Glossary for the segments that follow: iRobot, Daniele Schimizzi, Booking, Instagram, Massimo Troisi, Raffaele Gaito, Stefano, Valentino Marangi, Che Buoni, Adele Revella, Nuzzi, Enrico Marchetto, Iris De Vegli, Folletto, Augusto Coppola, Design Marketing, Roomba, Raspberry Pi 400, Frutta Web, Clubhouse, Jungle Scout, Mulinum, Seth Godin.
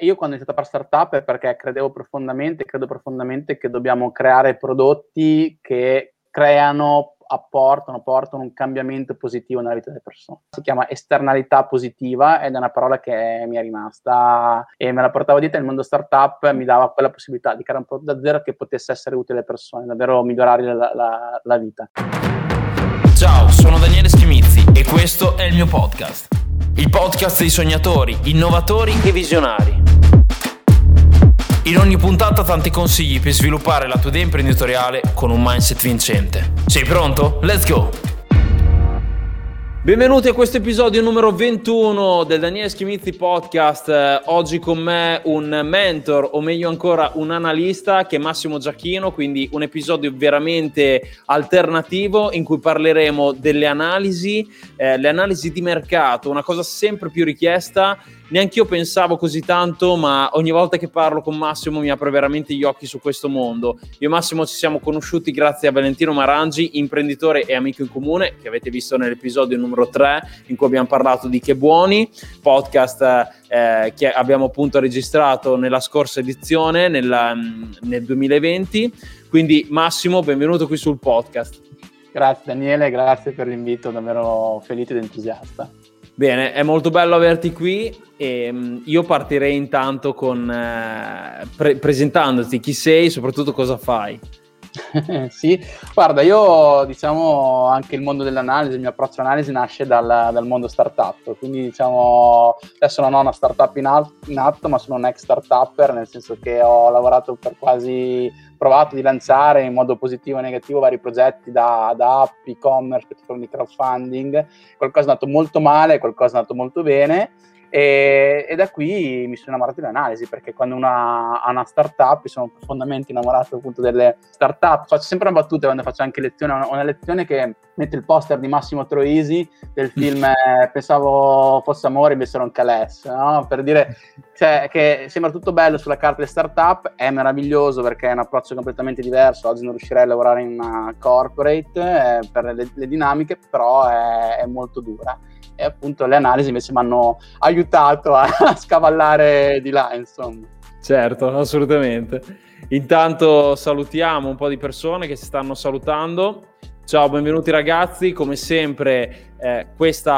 Io quando ho iniziato a fare startup è perché credo profondamente che dobbiamo creare prodotti che creano, portano un cambiamento positivo nella vita delle persone. Si chiama esternalità positiva ed è una parola che mi è rimasta e me la portavo dietro. Il mondo startup mi dava quella possibilità di creare un prodotto da zero che potesse essere utile alle persone, davvero migliorare la vita. Ciao, sono Daniele Schimizzi e questo è il mio podcast. Il podcast dei sognatori, innovatori e visionari. In ogni puntata tanti consigli per sviluppare la tua idea imprenditoriale con un mindset vincente. Sei pronto? Let's go! Benvenuti a questo episodio numero 21 del Daniele Schimizzi Podcast. Oggi con me un mentor, o meglio ancora un analista, che è Massimo Giacchino, quindi un episodio veramente alternativo in cui parleremo delle analisi, le analisi di mercato, una cosa sempre più richiesta. Neanch'io pensavo così tanto, ma ogni volta che parlo con Massimo mi apre veramente gli occhi su questo mondo. Io e Massimo ci siamo conosciuti grazie a Valentino Marangi, imprenditore e amico in comune, che avete visto nell'episodio numero 3, in cui abbiamo parlato di Che Buoni, podcast che abbiamo appunto registrato nella scorsa edizione, nel 2020. Quindi Massimo, benvenuto qui sul podcast. Grazie Daniele, grazie per l'invito, davvero felice ed entusiasta. Bene, è molto bello averti qui e io partirei intanto con presentandoti chi sei e soprattutto cosa fai. Sì, guarda, io diciamo anche il mondo dell'analisi, il mio approccio all'analisi nasce dal mondo startup, quindi diciamo adesso non ho una startup in atto, ma sono un ex startupper, nel senso che ho lavorato per provato di lanciare in modo positivo e negativo vari progetti da app, e-commerce, piattaforme di crowdfunding, qualcosa è andato molto male, qualcosa è andato molto bene e da qui mi sono innamorato dell'analisi, perché quando ha una startup, mi sono profondamente innamorato appunto delle startup. Faccio sempre una battuta quando faccio anche lezione, una lezione che mette il poster di Massimo Troisi del film Pensavo fosse amore, invece era un calès, no? Per dire, cioè, che sembra tutto bello sulla carta delle startup, è meraviglioso perché è un approccio completamente diverso. Oggi non riuscirei a lavorare in una corporate per le dinamiche, però è molto dura. E appunto le analisi invece mi hanno aiutato a scavallare di là, insomma. Certo, assolutamente. Intanto salutiamo un po' di persone che si stanno salutando. Ciao, benvenuti ragazzi, come sempre questo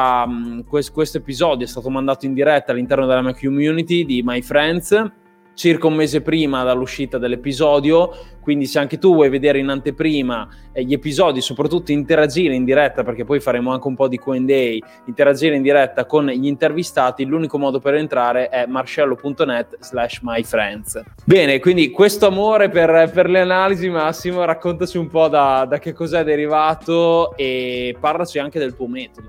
episodio è stato mandato in diretta all'interno della mia community di My Friends circa un mese prima dall'uscita dell'episodio, quindi se anche tu vuoi vedere in anteprima gli episodi, soprattutto interagire in diretta, perché poi faremo anche un po' di Q&A, interagire in diretta con gli intervistati, l'unico modo per entrare è marcello.net/myfriends. Bene, quindi questo amore per le analisi, Massimo, raccontaci un po' da che cos'è derivato e parlaci anche del tuo metodo.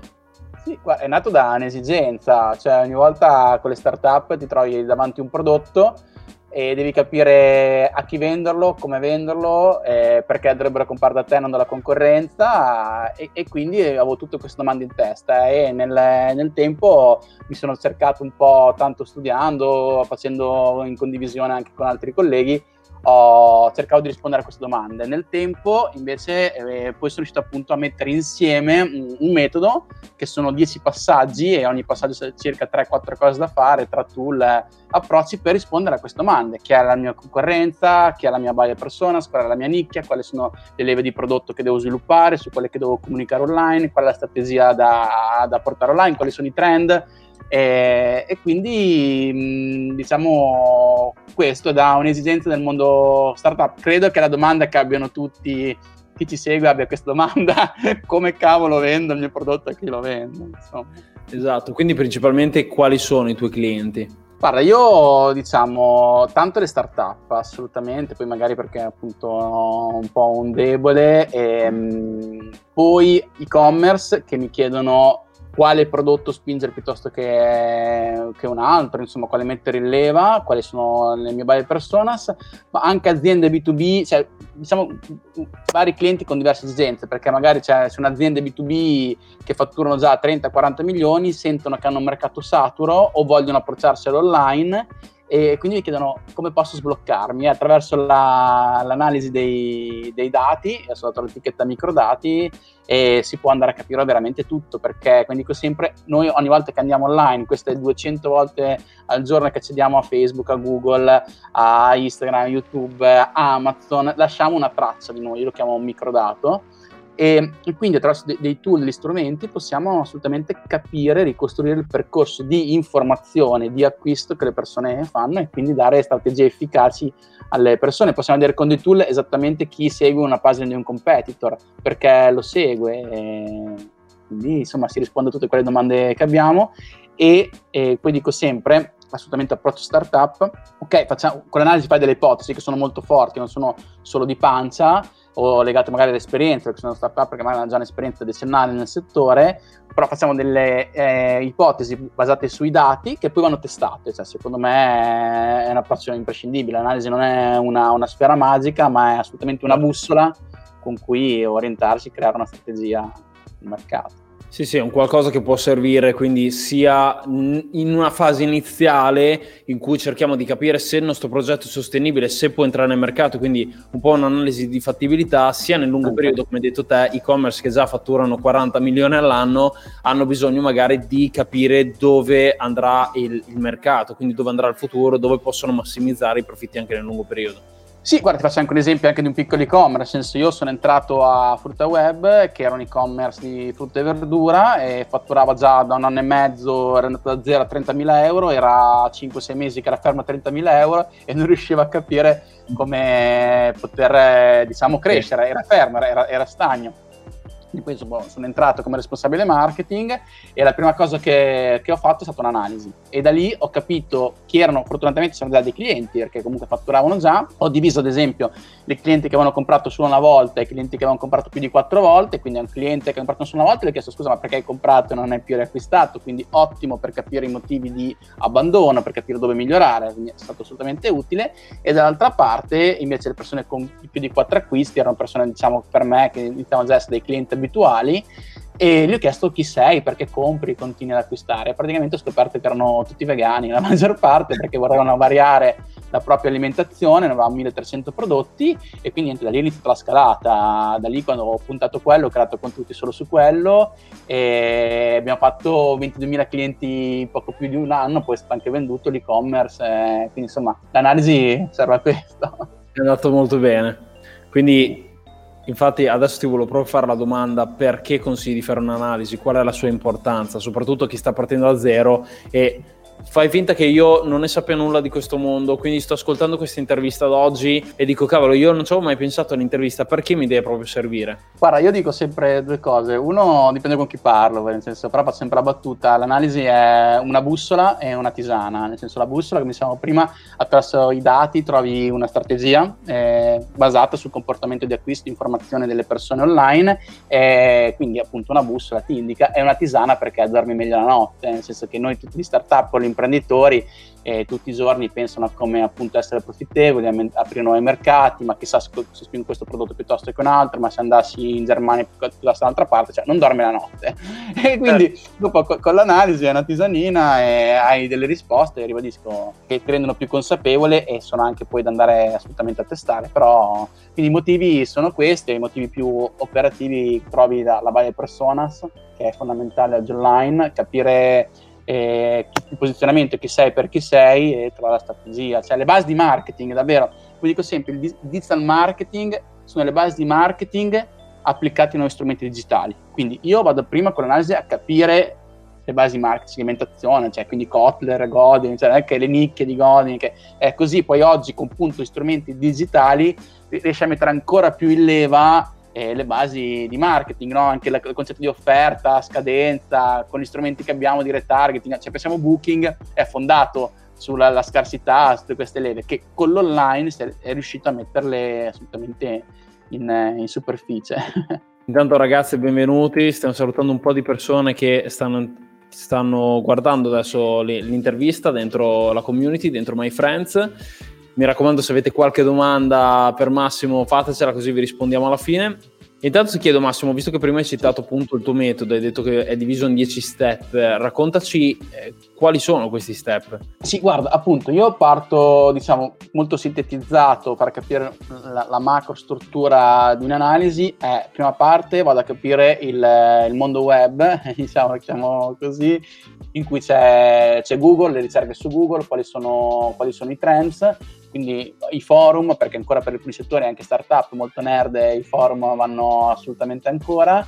Sì, è nato da un'esigenza, cioè ogni volta con le startup ti trovi davanti un prodotto e devi capire a chi venderlo, come venderlo, perché dovrebbero comprare da te, non dalla concorrenza, e quindi avevo tutte queste domande in testa e nel tempo mi sono cercato un po', tanto studiando, facendo in condivisione anche con altri colleghi, ho cercato di rispondere a queste domande. Nel tempo invece poi sono riuscito appunto a mettere insieme un metodo che sono 10 passaggi e ogni passaggio ha circa 3-4 cose da fare tra tool, approcci per rispondere a queste domande: chi è la mia concorrenza, chi è la mia buyer persona, qual è la mia nicchia, quali sono le leve di prodotto che devo sviluppare, su quelle che devo comunicare online, qual è la strategia da portare online, quali sono i trend. E quindi diciamo questo da un'esigenza del mondo startup. Credo che la domanda che abbiano tutti, chi ci segue abbia questa domanda: come cavolo vendo il mio prodotto a chi lo vendo, insomma. Esatto, quindi principalmente quali sono i tuoi clienti? Guarda, io diciamo tanto le startup, assolutamente, poi magari perché appunto ho un po' un debole, e poi e-commerce che mi chiedono quale prodotto spingere piuttosto che un altro, insomma, quale mettere in leva, quali sono le mie buyer personas, ma anche aziende B2B, cioè diciamo vari clienti con diverse esigenze, perché magari sono aziende B2B che fatturano già 30-40 milioni, sentono che hanno un mercato saturo o vogliono approcciarsi all'online e quindi mi chiedono come posso sbloccarmi attraverso l'analisi dei dati. Sono andato all'etichetta microdati e si può andare a capire veramente tutto, perché quindi sempre noi ogni volta che andiamo online, queste 200 volte al giorno che accediamo a Facebook, a Google, a Instagram, a YouTube, a Amazon, lasciamo una traccia di noi, io lo chiamo un microdato. E quindi attraverso dei tool, degli strumenti, possiamo assolutamente capire, ricostruire il percorso di informazione, di acquisto che le persone fanno e quindi dare strategie efficaci alle persone. Possiamo vedere con dei tool esattamente chi segue una pagina di un competitor, perché lo segue, e quindi insomma si risponde a tutte quelle domande che abbiamo. E poi dico sempre, assolutamente approccio startup, ok, facciamo, con l'analisi fai delle ipotesi che sono molto forti, non sono solo di pancia, o legate magari all'esperienza, perché sono startup perché magari hanno già un'esperienza decennale nel settore, però facciamo delle ipotesi basate sui dati che poi vanno testate. Cioè, secondo me è un approccio imprescindibile. L'analisi non è una sfera magica, ma è assolutamente una bussola con cui orientarsi, creare una strategia di mercato. Sì, sì, è un qualcosa che può servire quindi sia in una fase iniziale in cui cerchiamo di capire se il nostro progetto è sostenibile, se può entrare nel mercato, quindi un po' un'analisi di fattibilità, sia nel lungo periodo, come hai detto te, e-commerce che già fatturano 40 milioni all'anno hanno bisogno magari di capire dove andrà il mercato, quindi dove andrà il futuro, dove possono massimizzare i profitti anche nel lungo periodo. Sì, guarda, ti faccio anche un esempio anche di un piccolo e-commerce, nel senso io sono entrato a Frutta Web, che era un e-commerce di frutta e verdura e fatturava già da un anno e mezzo, era andato da 0 a 30.000 euro, era 5-6 mesi che era fermo a 30.000 euro e non riusciva a capire come poter, diciamo, crescere, era fermo, era stagno. Quindi poi insomma, sono entrato come responsabile marketing e la prima cosa che ho fatto è stata un'analisi e da lì ho capito chi erano, fortunatamente sono già dei clienti perché comunque fatturavano già, ho diviso ad esempio i clienti che avevano comprato solo una volta e i clienti che avevano comprato più di 4 volte, quindi a un cliente che ha comprato solo una volta gli ho chiesto scusa ma perché hai comprato e non hai più riacquistato, quindi ottimo per capire i motivi di abbandono, per capire dove migliorare, quindi è stato assolutamente utile. E dall'altra parte invece le persone con più di 4 acquisti erano persone, diciamo, per me che iniziamo già a essere dei clienti abituali e gli ho chiesto chi sei, perché compri, continui ad acquistare. Praticamente ho scoperto che erano tutti vegani, la maggior parte, perché volevano variare la propria alimentazione, ne avevamo 1300 prodotti e quindi niente, da lì è iniziata la scalata, da lì quando ho puntato quello ho creato contenuti solo su quello e abbiamo fatto 22.000 clienti in poco più di un anno, poi è stato anche venduto l'e-commerce, quindi insomma l'analisi serve a questo. È andato molto bene, quindi... Infatti adesso ti volevo proprio fare la domanda, perché consigli di fare un'analisi, qual è la sua importanza, soprattutto chi sta partendo da zero e fai finta che io non ne sappia nulla di questo mondo, quindi sto ascoltando questa intervista ad oggi e dico cavolo, io non ci avevo mai pensato all'intervista, perché mi deve proprio servire? Guarda, io dico sempre due cose, uno dipende con chi parlo, nel senso, però faccio sempre la battuta, l'analisi è una bussola e una tisana, nel senso la bussola, come dicevamo prima, attraverso i dati trovi una strategia basata sul comportamento di acquisto, informazione delle persone online, quindi appunto una bussola ti indica, è una tisana perché dormi meglio la notte, nel senso che noi tutti gli startup, imprenditori tutti i giorni pensano a come appunto essere profittevoli, aprire nuovi mercati, ma chissà se spingo questo prodotto piuttosto che un altro, ma se andassi in Germania piuttosto da un'altra parte, cioè non dorme la notte e quindi dopo con l'analisi è una tisanina e hai delle risposte, ribadisco, che ti rendono più consapevole e sono anche poi da andare assolutamente a testare, però quindi i motivi sono questi, i motivi più operativi trovi dalla buyer personas, che è fondamentale oggi online, capire il posizionamento, chi sei per chi sei e trovare la strategia, cioè le basi di marketing davvero, vi dico sempre il digital marketing sono le basi di marketing applicate ai nuovi strumenti digitali, quindi io vado prima con l'analisi a capire le basi di marketing, segmentazione, cioè quindi Kotler, Godin, cioè anche le nicchie di Godin, che è così poi oggi con appunto strumenti digitali riesci a mettere ancora più in leva le basi di marketing, no? Anche il concetto di offerta, scadenza, con gli strumenti che abbiamo di retargeting, cioè pensiamo Booking è fondato sulla scarsità, su tutte queste leve, che con l'online è riuscito a metterle assolutamente in superficie. Intanto ragazzi benvenuti, stiamo salutando un po' di persone che stanno guardando adesso l'intervista dentro la community, dentro My Friends. Mi raccomando, se avete qualche domanda per Massimo fatecela, così vi rispondiamo alla fine. Intanto ti chiedo, Massimo, visto che prima hai citato appunto il tuo metodo, hai detto che è diviso in 10 step, raccontaci quali sono questi step. Sì, guarda, appunto io parto, diciamo, molto sintetizzato per capire la macro struttura di un'analisi. Prima parte vado a capire il mondo web, diciamo così, in cui c'è Google, le ricerche su Google, quali sono i trends. Quindi i forum, perché ancora per alcuni settori, anche startup molto nerd, i forum vanno assolutamente ancora,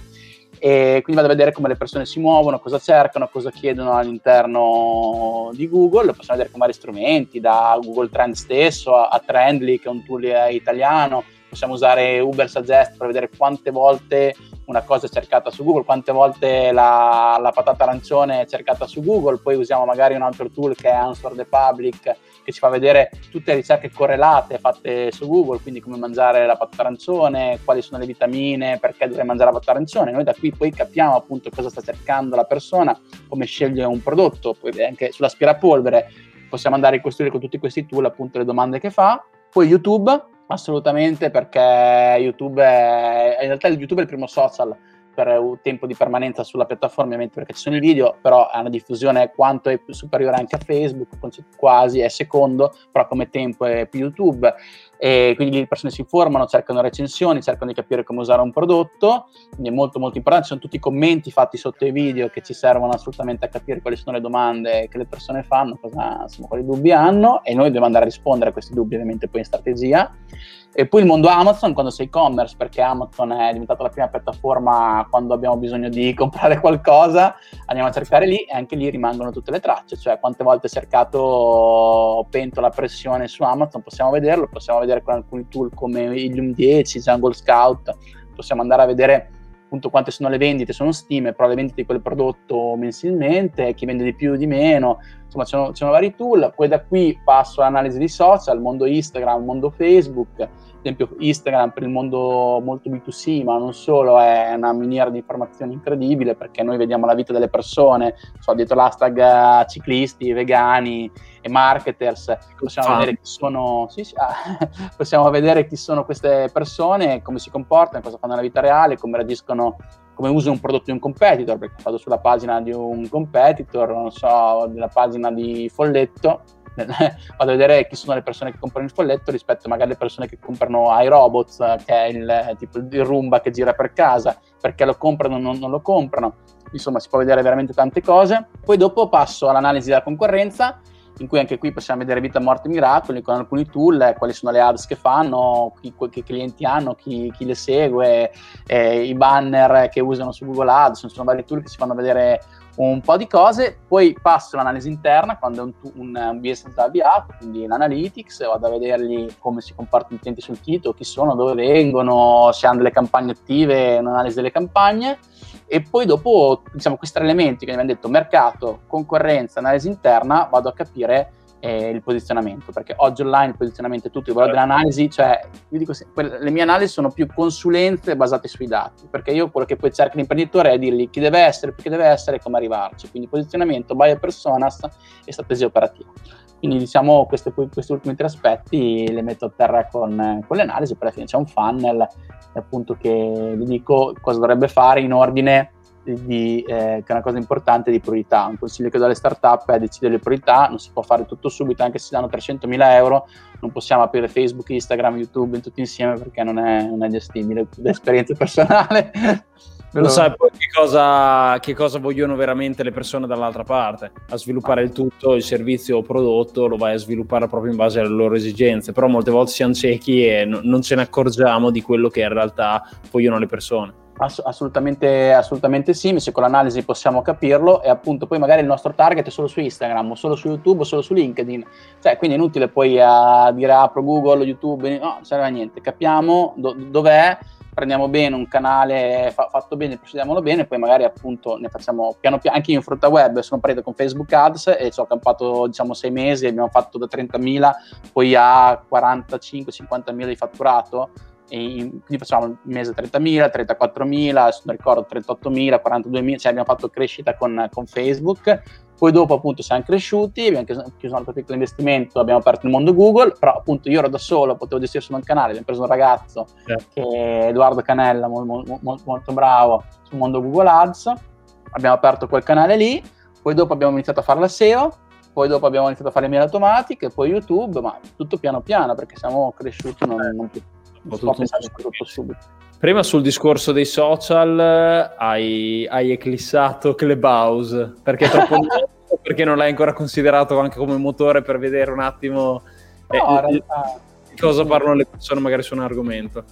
e quindi vado a vedere come le persone si muovono, cosa cercano, cosa chiedono all'interno di Google. Possiamo vedere con vari strumenti, da Google Trends stesso a Trendly, che è un tool italiano. Possiamo usare Uber Suggest per vedere quante volte una cosa è cercata su Google, quante volte la patata arancione è cercata su Google. Poi usiamo magari un altro tool che è Answer the Public, che ci fa vedere tutte le ricerche correlate fatte su Google, quindi come mangiare la patata arancione, quali sono le vitamine, perché dovrei mangiare la patata arancione. Noi da qui poi capiamo appunto cosa sta cercando la persona, come sceglie un prodotto. Poi anche sull'aspirapolvere possiamo andare a ricostruire con tutti questi tool appunto le domande che fa. Poi YouTube, assolutamente, perché YouTube è il primo social per un tempo di permanenza sulla piattaforma, ovviamente perché ci sono i video, però ha una diffusione quanto è superiore anche a Facebook, quasi è secondo, però come tempo è più YouTube. E quindi le persone si informano, cercano recensioni, cercano di capire come usare un prodotto, quindi è molto molto importante. Ci sono tutti i commenti fatti sotto i video che ci servono assolutamente a capire quali sono le domande che le persone fanno, quali dubbi hanno, e noi dobbiamo andare a rispondere a questi dubbi ovviamente poi in strategia. E poi il mondo Amazon, quando sei e-commerce, perché Amazon è diventata la prima piattaforma quando abbiamo bisogno di comprare qualcosa, andiamo a cercare lì, e anche lì rimangono tutte le tracce, cioè quante volte è cercato pentola a pressione su Amazon, possiamo vederlo con alcuni tool come Helium 10, Jungle Scout. Possiamo andare a vedere appunto quante sono le vendite, sono stime, però le vendite di quel prodotto mensilmente, chi vende di più, di meno, insomma ci sono vari tool. Poi da qui passo all'analisi di social, mondo Instagram, mondo Facebook. Ad esempio Instagram, per il mondo molto B2C, ma non solo, è una miniera di informazioni incredibile, perché noi vediamo la vita delle persone, dietro l'hashtag ciclisti, vegani e marketers. Possiamo vedere chi sono queste persone, come si comportano, cosa fanno nella vita reale, come reagiscono, come uso un prodotto di un competitor, perché vado sulla pagina di un competitor, della pagina di Folletto, vado a vedere chi sono le persone che comprano il Folletto rispetto magari alle persone che comprano iRobots, che è il Roomba che gira per casa, perché lo comprano o non lo comprano. Insomma, si può vedere veramente tante cose. Poi dopo passo all'analisi della concorrenza, in cui anche qui possiamo vedere vita, morte e miracoli con alcuni tool, quali sono le ads che fanno, che clienti hanno, chi le segue, i banner che usano su Google Ads. Sono vari tool che si fanno vedere un po' di cose. Poi passo all'analisi interna, quando è un business da avviato, quindi l'analytics, vado a vederli come si comportano gli utenti sul sito, chi sono, dove vengono, se hanno delle campagne attive, un'analisi delle campagne. E poi dopo, diciamo, questi tre elementi che mi hanno detto mercato, concorrenza, analisi interna, vado a capire il posizionamento, perché oggi online il posizionamento è tutto. Io guardo l'analisi, cioè io dico le mie analisi sono più consulenze basate sui dati, perché io quello che poi cerco l'imprenditore è dirgli chi deve essere, perché deve essere, come arrivarci. Quindi posizionamento, buyer personas e strategia operativa. Quindi diciamo questi ultimi tre aspetti le metto a terra con le analisi, per alla fine c'è un funnel appunto che vi dico cosa dovrebbe fare in ordine che è una cosa importante, di priorità. Un consiglio che do alle startup è decidere le priorità, non si può fare tutto subito, anche se danno 300.000 euro non possiamo aprire Facebook, Instagram, YouTube tutti insieme, perché non è gestibile da esperienza personale. Lo sai poi che cosa vogliono veramente le persone dall'altra parte a sviluppare il tutto, il servizio o prodotto lo vai a sviluppare proprio in base alle loro esigenze, però molte volte siamo ciechi e non ce ne accorgiamo di quello che in realtà vogliono le persone. Assolutamente sì, se con l'analisi possiamo capirlo. E appunto poi magari il nostro target è solo su Instagram o solo su YouTube o solo su LinkedIn, cioè quindi è inutile poi a dire apro Google, YouTube, no, non serve a niente. Capiamo dov'è, prendiamo bene un canale fatto bene, procediamolo bene, poi magari appunto ne facciamo piano piano. Anche io in Frutta Web sono partito con Facebook Ads e ci ho campato, diciamo, 6 mesi, e abbiamo fatto da 30.000 poi a 45-50.000 di fatturato. Quindi facciamo il mese 30.000, 34.000, se non ricordo 38.000, 42.000, cioè abbiamo fatto crescita con Facebook. Poi dopo appunto siamo cresciuti, abbiamo chiuso un altro piccolo investimento, abbiamo aperto il mondo Google, però appunto io ero da solo, potevo gestire solo un canale, abbiamo preso un ragazzo, che è Edoardo Canella, molto bravo sul mondo Google Ads, abbiamo aperto quel canale lì, poi dopo abbiamo iniziato a fare la SEO, poi dopo abbiamo iniziato a fare le mail automatiche, poi YouTube, ma tutto piano piano perché siamo cresciuti, non si può pensare tutto subito. Prima sul discorso dei social hai eclissato Clubhouse, perché è troppo nuovo, perché non l'hai ancora considerato anche come motore per vedere un attimo di cosa parlano le persone magari su un argomento.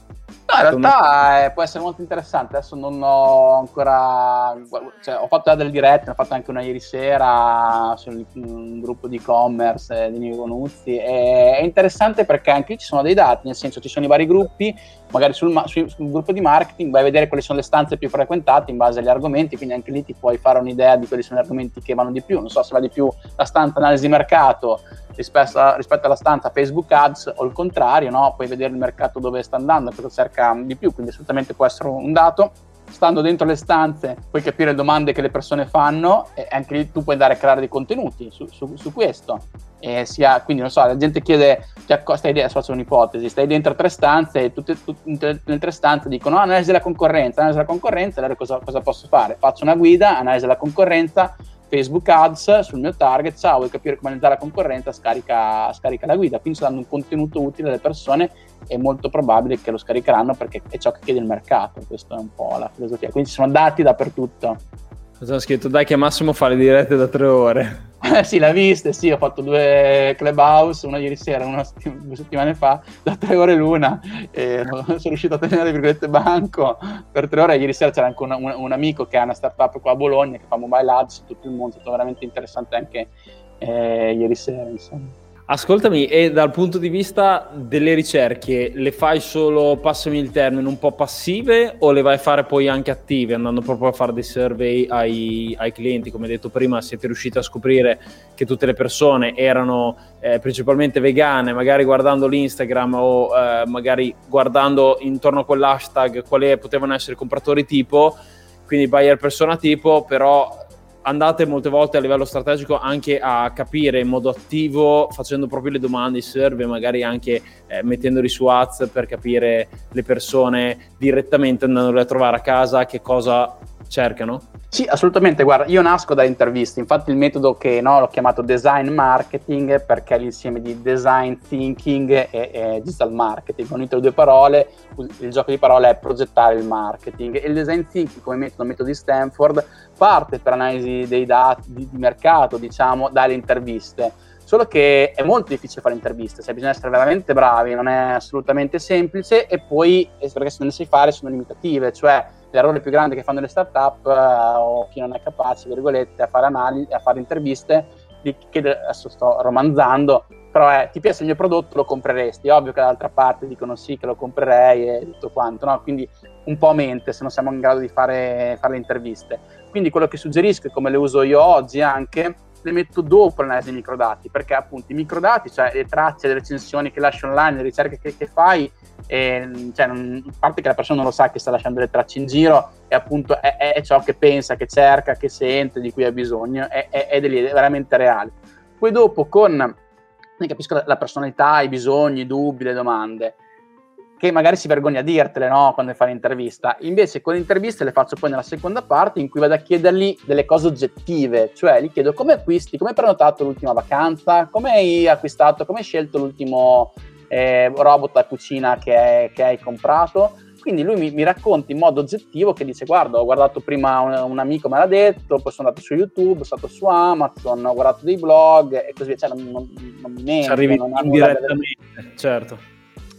No, in realtà può essere molto interessante, adesso non ho ancora... Cioè, ho fatto delle dirette, ho fatto anche una ieri sera su un gruppo di e-commerce di Nuzzi, è interessante perché anche lì ci sono dei dati, nel senso ci sono i vari gruppi, magari sul gruppo di marketing vai a vedere quali sono le stanze più frequentate in base agli argomenti, quindi anche lì ti puoi fare un'idea di quali sono gli argomenti che vanno di più, non so se va di più la stanza analisi di mercato rispetto alla stanza Facebook Ads o il contrario, no? Puoi vedere il mercato dove sta andando, cosa cerca di più, quindi assolutamente può essere un dato. Stando dentro le stanze puoi capire le domande che le persone fanno e anche lì tu puoi andare a creare dei contenuti su questo. E quindi non so, la gente chiede, faccio un'ipotesi, stai dentro tre stanze e tutte le tre stanze dicono analisi della concorrenza, allora cosa posso fare? Faccio una guida, analisi della concorrenza, Facebook Ads sul mio target, vuoi capire come analizzare la concorrenza, scarica la guida, quindi sto dando un contenuto utile alle persone, è molto probabile che lo scaricheranno perché è ciò che chiede il mercato, questa è un po' la filosofia, quindi ci sono dati dappertutto. Cosa ho scritto? Dai che Massimo fa le dirette da 3 ore. Sì, l'ha vista, sì, ho fatto 2 Clubhouse, una ieri sera, una 2 settimane fa, da 3 ore l'una, e non sono riuscito a tenere virgolette banco per 3 ore. Ieri sera c'era anche un amico che ha una startup qua a Bologna che fa mobile ads, tutto il mondo, è stato veramente interessante anche ieri sera, insomma. Ascoltami, e dal punto di vista delle ricerche, le fai solo, passami il termine, un po' passive o le vai a fare poi anche attive, andando proprio a fare dei survey ai clienti? Come detto prima, siete riusciti a scoprire che tutte le persone erano principalmente vegane, magari guardando l'Instagram o magari guardando intorno a quell'hashtag quali potevano essere compratori tipo, quindi buyer persona tipo, però... Andate molte volte a livello strategico anche a capire in modo attivo, facendo proprio le domande, i survey, magari anche mettendoli su ads per capire le persone direttamente, andandole a trovare a casa, che cosa cercano? Sì, assolutamente. Guarda, io nasco da interviste, infatti il metodo che l'ho chiamato Design Marketing perché è l'insieme di Design Thinking e Digital Marketing. Con le 2 parole, il gioco di parole è progettare il marketing, e il Design Thinking come metodo di Stanford parte per analisi dei dati di mercato, diciamo, dalle interviste. Solo che è molto difficile fare interviste, cioè bisogna essere veramente bravi, non è assolutamente semplice, e poi, perché se non le sai fare, sono limitative, cioè l'errore più grande che fanno le startup o chi non è capace, virgolette, a fare analisi, a fare interviste, che adesso sto romanzando, però ti piace il mio prodotto, lo compreresti, è ovvio che dall'altra parte dicono sì che lo comprerei e tutto quanto, no? Quindi un po' mente se non siamo in grado di fare le interviste. Quindi quello che suggerisco, e come le uso io oggi anche, le metto dopo l'analisi dei microdati, perché appunto i microdati, cioè le tracce, le recensioni che lasci online, le ricerche che fai, cioè a parte che la persona non lo sa che sta lasciando delle tracce in giro, e appunto è ciò che pensa, che cerca, che sente, di cui ha bisogno, è veramente reale. Poi dopo ne capisco la personalità, i bisogni, i dubbi, le domande, che magari si vergogna a dirtele, no? Quando fa l'intervista. Invece con le interviste le faccio poi nella seconda parte, in cui vado a chiedergli delle cose oggettive, cioè gli chiedo come acquisti, come hai prenotato l'ultima vacanza, come hai acquistato, come hai scelto l'ultimo robot da cucina che hai comprato. Quindi lui mi racconta in modo oggettivo, che dice: guarda, ho guardato prima un amico me l'ha detto, poi sono andato su YouTube, sono stato su Amazon, ho guardato dei blog e così via. Cioè non mi mente, arrivi direttamente, certo.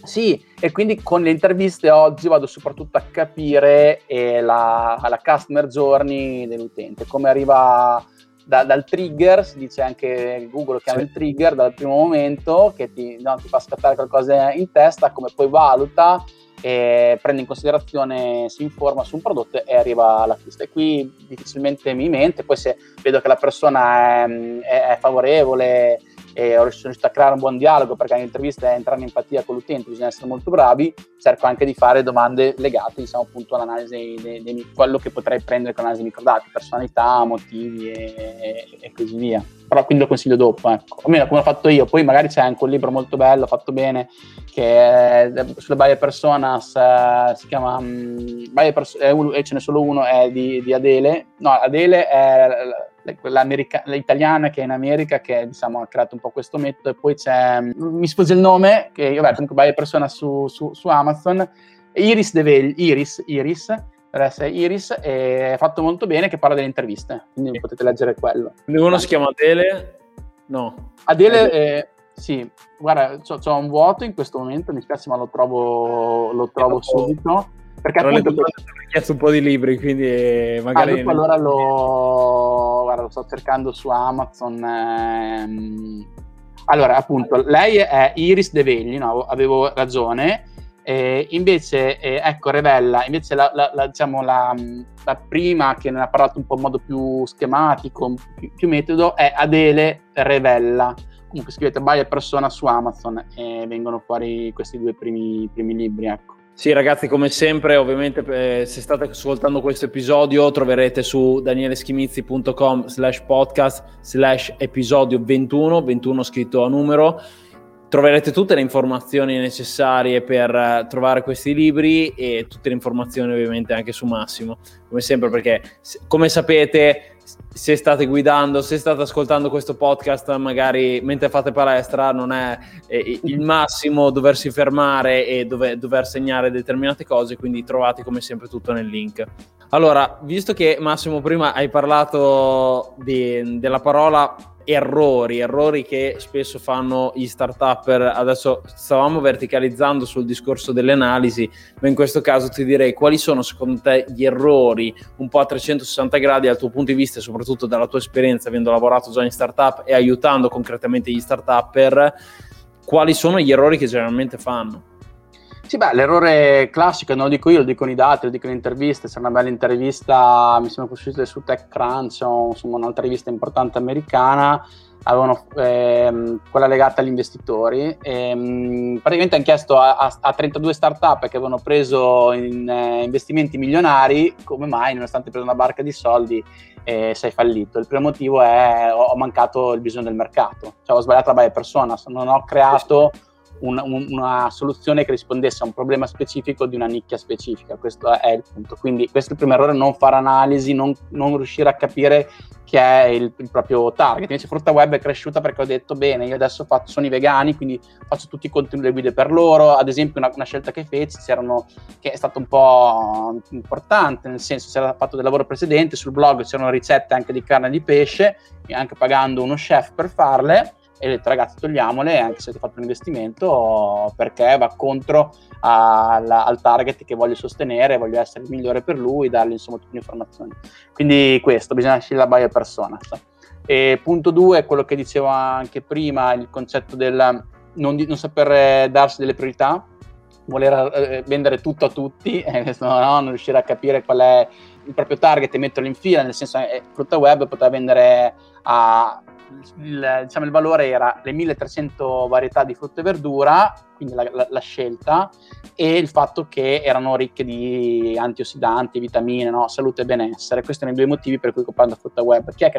Sì, e quindi con le interviste oggi vado soprattutto a capire la customer journey dell'utente, come arriva dal trigger, si dice, anche Google lo chiama il trigger, dal primo momento che ti fa scattare qualcosa in testa, come poi valuta, prende in considerazione, si informa su un prodotto e arriva all'acquisto. E qui difficilmente mi mente, poi se vedo che la persona è favorevole, e ho riuscito a creare un buon dialogo, perché nell'intervista è entrare in empatia con l'utente, bisogna essere molto bravi. Cerco anche di fare domande legate, diciamo, appunto all'analisi di quello che potrei prendere con l'analisi microdati, personalità, motivi e così via. Però quindi lo consiglio dopo, ecco, almeno come ho fatto io. Poi magari c'è anche un libro molto bello fatto bene che è sulle buyer personas, si chiama e ce n'è solo uno, è di Adele. No, Adele è l'italiana che è in America, che diciamo ha creato un po' questo metodo. E poi c'è, mi sfugge il nome, che io comunque buyer persona su Amazon, Iris, è fatto molto bene, che parla delle interviste, quindi potete leggere quello. Uno si chiama Adele? No. Adele sì, guarda, c'ho un vuoto in questo momento, mi spiace, ma lo trovo subito, perché appunto ho chiesto un po' di libri, quindi magari dopo, allora lo sto cercando su Amazon. Allora, appunto, lei è Iris De Vegli, no? Avevo ragione. Invece rivela invece la prima, che ne ha parlato un po' in modo più schematico, più metodo, è Adele Revella. Comunque scrivete buyer persona su Amazon e vengono fuori questi due primi libri, ecco. Sì, ragazzi, come sempre, ovviamente, se state ascoltando questo episodio, troverete su danieleschimizzi.com/podcast/episodio 21, 21 scritto a numero. Troverete tutte le informazioni necessarie per trovare questi libri e tutte le informazioni ovviamente anche su Massimo, come sempre, perché come sapete, se state guidando, se state ascoltando questo podcast magari mentre fate palestra, non è il massimo doversi fermare e dover segnare determinate cose, quindi trovate come sempre tutto nel link. Allora, visto che Massimo prima hai parlato della parola errori che spesso fanno gli start-upper, adesso stavamo verticalizzando sul discorso delle analisi, ma in questo caso ti direi quali sono secondo te gli errori un po' a 360 gradi dal tuo punto di vista e soprattutto dalla tua esperienza, avendo lavorato già in startup e aiutando concretamente gli start-upper, quali sono gli errori che generalmente fanno? Sì, beh, l'errore classico, non lo dico io, lo dicono i dati, lo dicono le interviste. C'è una bella intervista, mi sembra uscita su TechCrunch o insomma un'altra rivista importante americana, avevano quella legata agli investitori. Praticamente hanno chiesto a 32 startup che avevano preso in investimenti milionari, come mai, nonostante preso una barca di soldi, sei fallito. Il primo motivo è ho mancato il bisogno del mercato, cioè ho sbagliato la buyer persona, non ho creato una soluzione che rispondesse a un problema specifico di una nicchia specifica. Questo è il punto, quindi questo è il primo errore: non fare analisi, non riuscire a capire chi è il proprio target. Invece Frutta Web è cresciuta perché ho detto bene, io adesso sono i vegani, quindi faccio tutti i contenuti, le guide per loro. Ad esempio una scelta che feci, che è stata un po' importante, nel senso, c'era fatto del lavoro precedente sul blog, c'erano ricette anche di carne e di pesce, anche pagando uno chef per farle, e ho detto ragazzi togliamole, anche se avete fatto un investimento, perché va contro al target che voglio sostenere, voglio essere il migliore per lui, dargli insomma tutte le informazioni. Quindi questo, bisogna scegliere la buyer persona. E punto 2 è quello che dicevo anche prima, il concetto del non saper darsi delle priorità, voler vendere tutto a tutti, non riuscire a capire qual è il proprio target e metterlo in fila, nel senso che Frutta Web poteva vendere il valore era le 1300 varietà di frutta e verdura, quindi la scelta, e il fatto che erano ricche di antiossidanti, vitamine, no? Salute e benessere. Questi sono i due motivi per cui comprando Frutta Web. Chi è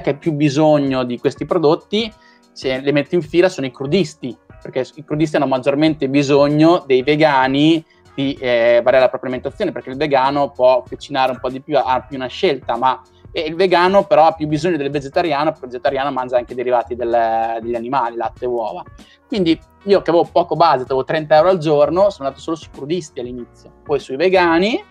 che ha più bisogno di questi prodotti? Se li metto in fila sono i crudisti, perché i crudisti hanno maggiormente bisogno dei vegani di variare la propria alimentazione, perché il vegano può cucinare un po' di più, ha più una scelta, ma e il vegano però ha più bisogno del vegetariano, perché il vegetariano mangia anche derivati degli animali, latte e uova. Quindi io, che avevo poco budget, avevo 30 euro al giorno, sono andato solo sui crudisti all'inizio, poi sui vegani,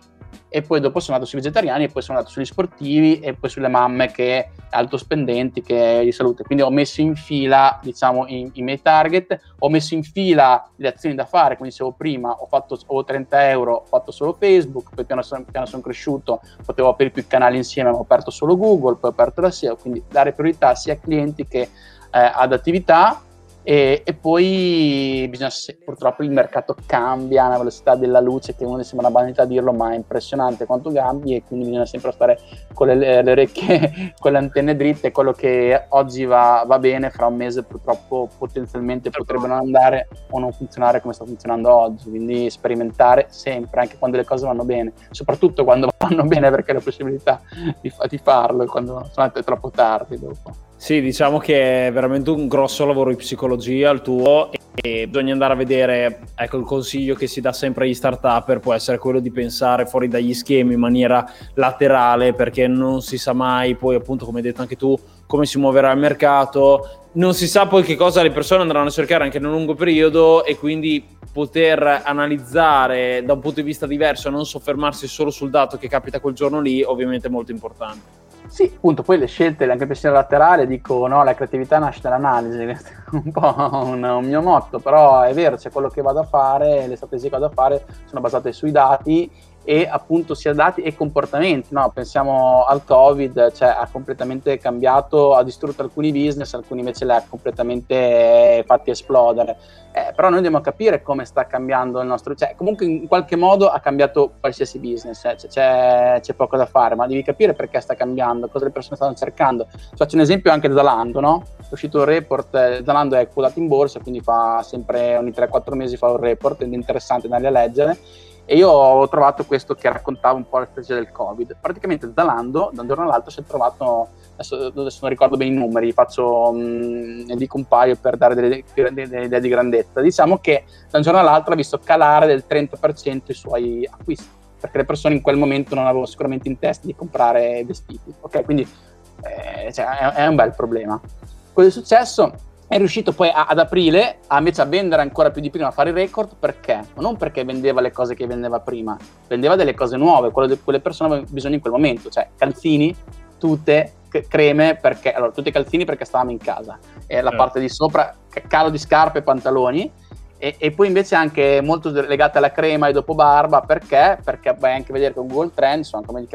e poi dopo sono andato sui vegetariani, e poi sono andato sugli sportivi, e poi sulle mamme che alto spendenti, che di salute. Quindi ho messo in fila, diciamo, i miei target, ho messo in fila le azioni da fare, come dicevo prima, ho 30 euro, ho fatto solo Facebook, poi piano sono cresciuto, potevo aprire più canali insieme, ho aperto solo Google, poi ho aperto la SEO, quindi dare priorità sia a clienti che ad attività. E poi bisogna, purtroppo il mercato cambia, la velocità della luce, che uno sembra una banalità dirlo, ma è impressionante quanto cambi, e quindi bisogna sempre stare con le orecchie, con le antenne dritte. Quello che oggi va bene, fra un mese purtroppo potenzialmente potrebbe non andare o non funzionare come sta funzionando oggi, quindi sperimentare sempre, anche quando le cose vanno bene, soprattutto quando vanno bene, perché la possibilità di farlo quando è troppo tardi dopo. Sì, diciamo che è veramente un grosso lavoro di psicologia il tuo, e bisogna andare a vedere, ecco, il consiglio che si dà sempre agli start-upper può essere quello di pensare fuori dagli schemi in maniera laterale, perché non si sa mai poi, appunto, come hai detto anche tu, come si muoverà il mercato, non si sa poi che cosa le persone andranno a cercare anche nel lungo periodo, e quindi poter analizzare da un punto di vista diverso e non soffermarsi solo sul dato che capita quel giorno lì, ovviamente è molto importante. Sì, appunto, poi le scelte, anche per scegliere laterale, dico, no, la creatività nasce dall'analisi, un po' un mio motto, però è vero, c'è quello che vado a fare, le strategie che vado a fare sono basate sui dati, e appunto sia dati e comportamenti, no? Pensiamo al Covid, cioè ha completamente cambiato, ha distrutto alcuni business, alcuni invece li ha completamente fatti esplodere, però noi dobbiamo capire come sta cambiando il nostro, cioè comunque in qualche modo ha cambiato qualsiasi business, c'è poco da fare, ma devi capire perché sta cambiando, cosa le persone stanno cercando. Faccio un esempio anche da Zalando, no? È uscito un report, Zalando è quotato in borsa, quindi fa sempre ogni 3-4 mesi fa un report, ed è interessante andare a leggere. E io ho trovato questo che raccontava un po' la strategia del Covid. Praticamente Zalando, da un giorno all'altro, si è trovato, adesso non ricordo bene i numeri, ne dico un paio per dare delle idee di grandezza. Diciamo che da un giorno all'altro ha visto calare del 30% i suoi acquisti, perché le persone in quel momento non avevano sicuramente in testa di comprare vestiti. Ok, quindi è un bel problema. Cosa è successo? È riuscito poi ad aprile invece a vendere ancora più di prima, a fare il record, perché? Non perché vendeva le cose che vendeva prima, vendeva delle cose nuove, quelle persone avevano bisogno in quel momento, cioè calzini, tute, creme, perché allora tutti i calzini perché stavamo in casa, e la parte di sopra calo di scarpe e pantaloni, e poi invece anche molto legata alla crema e dopo barba, perché vai anche a vedere con Google Trends, come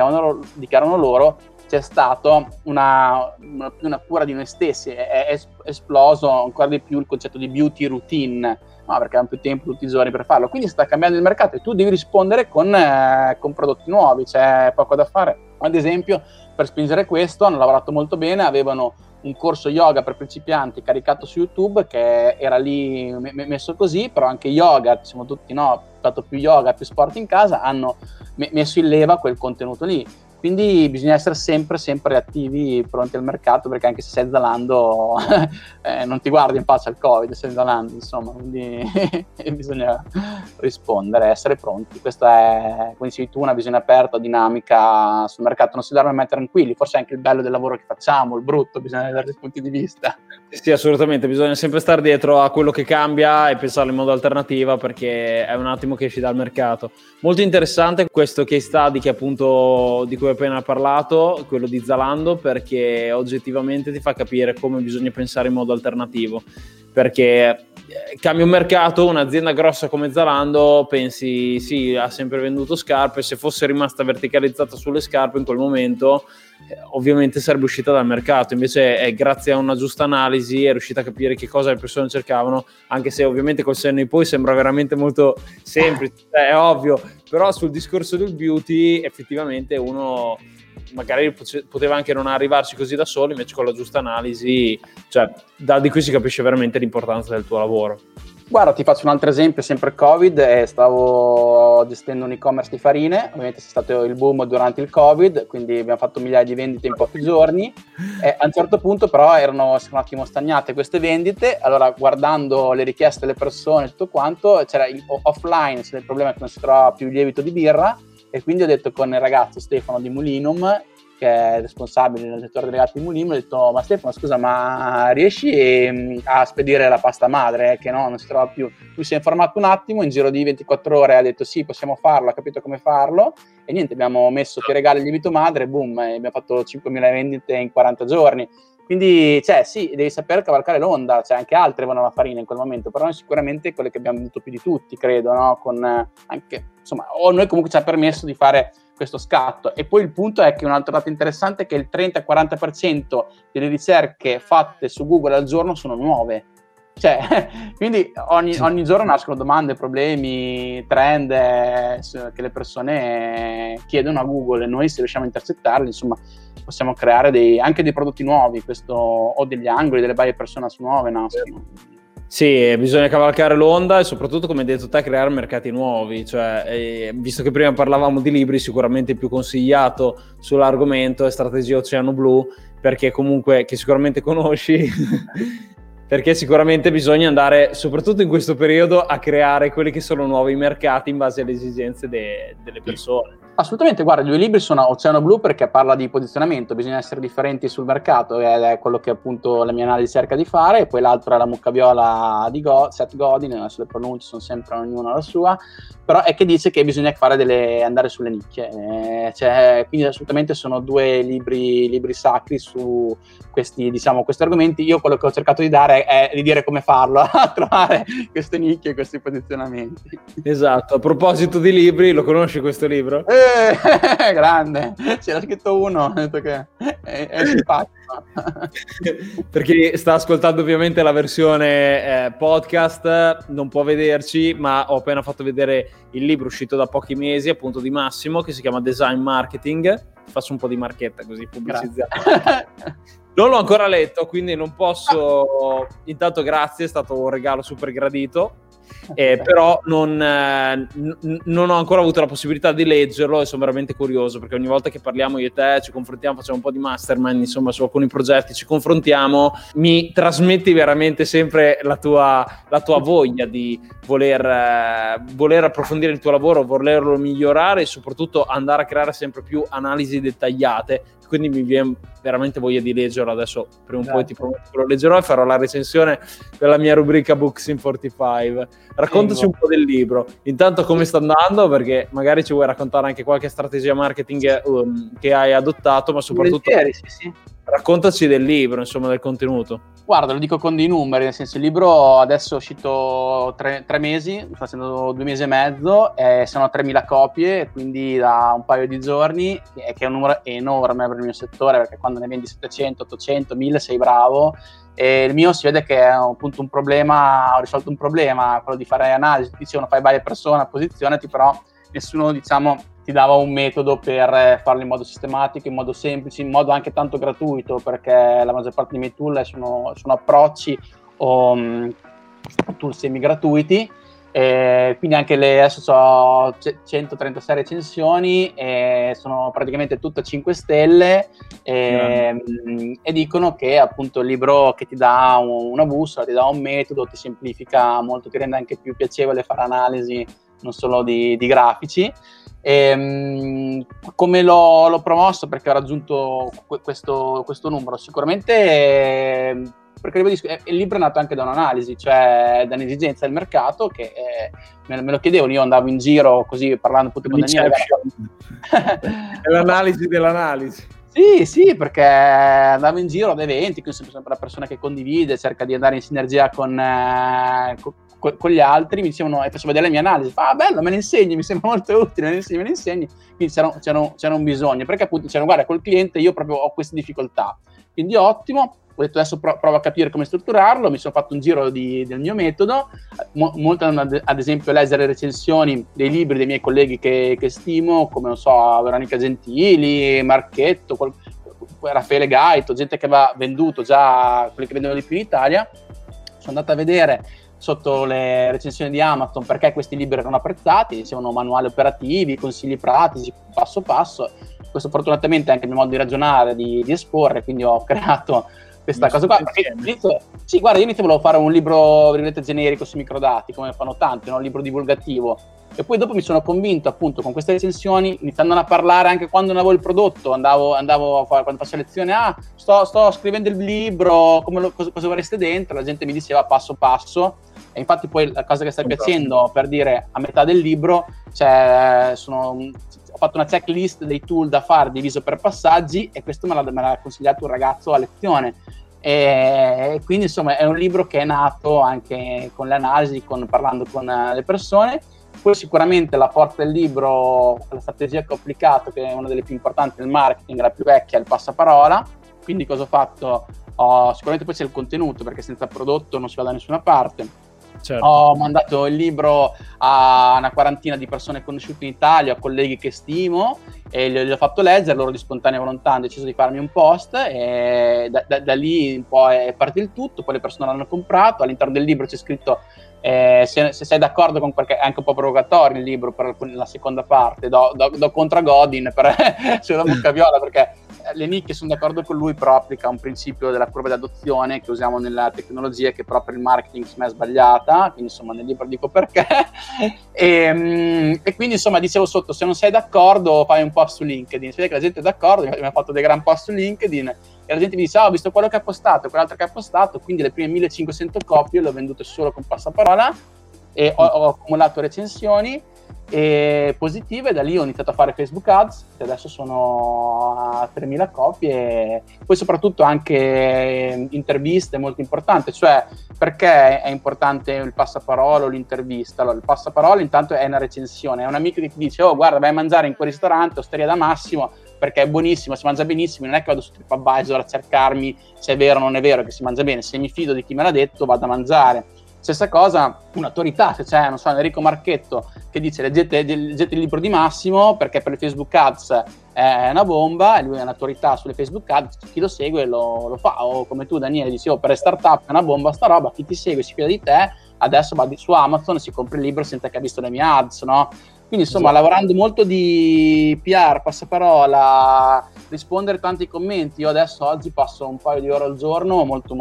dichiarano loro, c'è stata una cura di noi stessi, è esploso ancora di più il concetto di beauty routine, no, perché hanno più tempo tutti i giorni per farlo, quindi sta cambiando il mercato e tu devi rispondere con prodotti nuovi, c'è poco da fare. Ad esempio, per spingere questo hanno lavorato molto bene, avevano un corso yoga per principianti caricato su YouTube, che era lì messo così, però anche yoga, diciamo tutti, no, tanto più yoga, più sport in casa, hanno messo in leva quel contenuto lì. Quindi bisogna essere sempre attivi, pronti al mercato, perché anche se sei Zalando non ti guardi in faccia il Covid, sei Zalando, insomma, quindi bisogna rispondere, essere pronti. Questa è, come dicevi tu, una visione aperta, dinamica sul mercato, non si dorme mai tranquilli, forse anche il bello del lavoro che facciamo, il brutto, bisogna vedere dei punti di vista. Sì, assolutamente, bisogna sempre stare dietro a quello che cambia e pensare in modo alternativo, perché è un attimo che esci dal mercato. Molto interessante questo case study che appunto di cui appena parlato, quello di Zalando, perché oggettivamente ti fa capire come bisogna pensare in modo alternativo, perché cambia un mercato, un'azienda grossa come Zalando pensi, sì, ha sempre venduto scarpe, se fosse rimasta verticalizzata sulle scarpe in quel momento ovviamente sarebbe uscita dal mercato, invece è grazie a una giusta analisi è riuscita a capire che cosa le persone cercavano, anche se ovviamente col senno di poi sembra veramente molto semplice, è ovvio, però sul discorso del beauty effettivamente uno magari poteva anche non arrivarci così da solo, invece con la giusta analisi, cioè da di qui si capisce veramente l'importanza del tuo lavoro. Guarda, ti faccio un altro esempio, sempre Covid, stavo gestendo un e-commerce di farine, ovviamente c'è stato il boom durante il Covid, quindi abbiamo fatto migliaia di vendite in pochi giorni, e a un certo punto però erano un attimo stagnate queste vendite, allora guardando le richieste delle persone e tutto quanto, c'era il offline, c'era il problema che non si trovava più il lievito di birra, e quindi ho detto con il ragazzo Stefano di Mulinum, che è responsabile del settore delegati di Mulinum, ho detto, ma Stefano scusa, ma riesci a spedire la pasta madre, che no, non si trova più? Lui si è informato un attimo, in giro di 24 ore ha detto sì, possiamo farlo, ha capito come farlo, e niente, abbiamo messo che regala il lievito madre, boom, e abbiamo fatto 5.000 vendite in 40 giorni. Quindi, cioè, sì, devi saper cavalcare l'onda, cioè anche altre vanno alla farina in quel momento, però noi sicuramente quelle che abbiamo venduto più di tutti, credo, no? Con anche, insomma, o noi comunque ci ha permesso di fare questo scatto. E poi il punto è che un altro dato interessante è che il 30-40% delle ricerche fatte su Google al giorno sono nuove. Cioè, quindi ogni giorno nascono domande, problemi, trend che le persone chiedono a Google, e noi, se riusciamo a intercettarli, insomma, possiamo creare anche dei prodotti nuovi, o degli angoli, delle buyer personas nuove nascono. Sì, bisogna cavalcare l'onda e soprattutto, come hai detto te, creare mercati nuovi. Cioè, visto che prima parlavamo di libri, sicuramente il più consigliato sull'argomento è Strategia Oceano Blu, perché comunque, che sicuramente conosci, perché sicuramente bisogna andare, soprattutto in questo periodo, a creare quelli che sono nuovi mercati in base alle esigenze delle persone. Assolutamente, guarda, i due libri sono Oceano Blu perché parla di posizionamento, bisogna essere differenti sul mercato, è quello che appunto la mia analisi cerca di fare, e poi l'altro è La mucca viola di Seth Godin, adesso le pronunce sono sempre ognuna la sua, però è che dice che bisogna fare andare sulle nicchie, quindi assolutamente sono due libri sacri su questi argomenti. Io quello che ho cercato di dare è di dire come farlo, a trovare queste nicchie e questi posizionamenti. Esatto, a proposito di libri, lo conosci questo libro? Grande, c'era scritto uno, ho detto che è simpatico. Perché sta ascoltando ovviamente la versione podcast, non può vederci, ma ho appena fatto vedere il libro uscito da pochi mesi, appunto, di Massimo, che si chiama Design Marketing. Faccio un po' di marchetta così, pubblicizzata. Non l'ho ancora letto, quindi non posso. Intanto grazie, è stato un regalo super gradito. Però non ho ancora avuto la possibilità di leggerlo e sono veramente curioso, perché ogni volta che parliamo io e te, ci confrontiamo, facciamo un po' di mastermind, insomma, su alcuni progetti ci confrontiamo, mi trasmetti veramente sempre la tua voglia di voler approfondire il tuo lavoro, volerlo migliorare e soprattutto andare a creare sempre più analisi dettagliate, quindi mi viene veramente voglia di leggerlo adesso, prima o poi ti prometto che lo leggerò e farò la recensione della mia rubrica Books in 45. Raccontaci un po' del libro, intanto come sta andando, perché magari ci vuoi raccontare anche qualche strategia marketing che hai adottato, ma soprattutto raccontaci del libro, insomma, del contenuto. Guarda, lo dico con dei numeri, nel senso, il libro adesso è uscito tre mesi, sto facendo 2 mesi e mezzo, sono 3.000 copie, quindi da un paio di giorni, che è un numero enorme per il mio settore, perché quando ne vendi 700, 800, 1.000 sei bravo, e il mio si vede che è appunto ho risolto un problema, quello di fare analisi, ti dicevano fai buyer persona, posizionati, però nessuno, diciamo, ti dava un metodo per farlo in modo sistematico, in modo semplice, in modo anche tanto gratuito, perché la maggior parte dei miei tool sono approcci o tool semi-gratuiti, quindi anche adesso ho 136 recensioni, sono praticamente tutte 5 stelle e dicono che appunto il libro che ti dà una bussola, ti dà un metodo, ti semplifica molto, ti rende anche più piacevole fare analisi, non solo di grafici. Come l'ho promosso, perché ho raggiunto questo numero? Sicuramente perché il libro è nato anche da un'analisi, cioè da un'esigenza del mercato che me lo chiedevo. Io andavo in giro così parlando appunto con Daniele. È l'analisi dell'analisi. Sì, perché andavo in giro ad eventi, quindi sono sempre la persona che condivide, cerca di andare in sinergia con gli altri, mi dicevano, e faccio vedere le mie analisi, bello, me ne insegni, mi sembra molto utile, me ne insegni, quindi c'era un bisogno, perché appunto dicevano, guarda, col cliente io proprio ho queste difficoltà, quindi ottimo, ho detto adesso provo a capire come strutturarlo, mi sono fatto un giro del mio metodo, molto ad esempio leggere recensioni dei libri dei miei colleghi che stimo, come non so, Veronica Gentili, Marchetto, Raffaele Gaito, gente che aveva venduto già, quelli che vendono di più in Italia, sono andato a vedere sotto le recensioni di Amazon perché questi libri erano apprezzati, dicevano manuali operativi, consigli pratici, passo passo. Questo fortunatamente è anche il mio modo di ragionare, di esporre, quindi ho creato questa cosa qua. Sì, guarda, io inizio volevo fare un libro generico sui microdati, come fanno tanti, no? Un libro divulgativo. E poi dopo mi sono convinto, appunto, con queste recensioni, iniziando a parlare anche quando non avevo il prodotto, andavo a fare, quando faccio lezione, sto scrivendo il libro, cosa vorreste dentro? La gente mi diceva passo passo, e infatti poi la cosa che sta piacendo, per dire, a metà del libro, ho fatto una checklist dei tool da fare, diviso per passaggi, e questo me l'ha consigliato un ragazzo a lezione. E quindi, insomma, è un libro che è nato anche con le analisi, parlando con le persone. Poi sicuramente la forza del libro, la strategia che ho applicato, che è una delle più importanti nel marketing, la più vecchia, è il passaparola, Quindi cosa ho fatto? Sicuramente poi c'è il contenuto, perché senza prodotto non si va da nessuna parte. Certo. Ho mandato il libro a una quarantina di persone conosciute in Italia, a colleghi che stimo, e gli ho fatto leggere. Loro di spontanea volontà hanno deciso di farmi un post, e da lì un po' è partito il tutto. Poi le persone l'hanno comprato. All'interno del libro c'è scritto, se sei d'accordo con qualche, è anche un po' provocatorio il libro per la seconda parte, do contro a Godin sulla mucca viola, perché le nicchie sono d'accordo con lui, però applica un principio della curva d'adozione che usiamo nella tecnologia, che proprio il marketing è sbagliata, quindi insomma nel libro dico perché e quindi insomma dicevo sotto, se non sei d'accordo fai un post su LinkedIn, si vede che la gente è d'accordo, abbiamo fatto dei gran post su LinkedIn e la gente mi dice, ho visto quello che ha postato, quell'altro che ha postato, quindi le prime 1500 copie le ho vendute solo con passaparola e ho accumulato recensioni e positive. Da lì ho iniziato a fare Facebook Ads e adesso sono a 3000 copie. Poi soprattutto anche interviste, molto importante, cioè perché è importante il passaparola o l'intervista? Allora, il passaparola intanto è una recensione, è un amico che ti dice, oh guarda, vai a mangiare in quel ristorante, Osteria da Massimo, perché è buonissimo, si mangia benissimo, non è che vado su TripAdvisor a cercarmi se è vero o non è vero che si mangia bene, se mi fido di chi me l'ha detto vado a mangiare. Stessa cosa un'autorità, se c'è, non so, Enrico Marchetto che dice leggete il libro di Massimo perché per le Facebook Ads è una bomba, e lui è un'autorità sulle Facebook Ads, chi lo segue lo fa, o come tu Daniele dicevo, per le startup è una bomba sta roba, chi ti segue si fida di te, adesso va su Amazon e si compra il libro senza che ha visto le mie ads, no? Quindi insomma, esatto, lavorando molto di PR, passaparola, rispondere a tanti commenti. Io adesso oggi passo un paio di ore al giorno, molto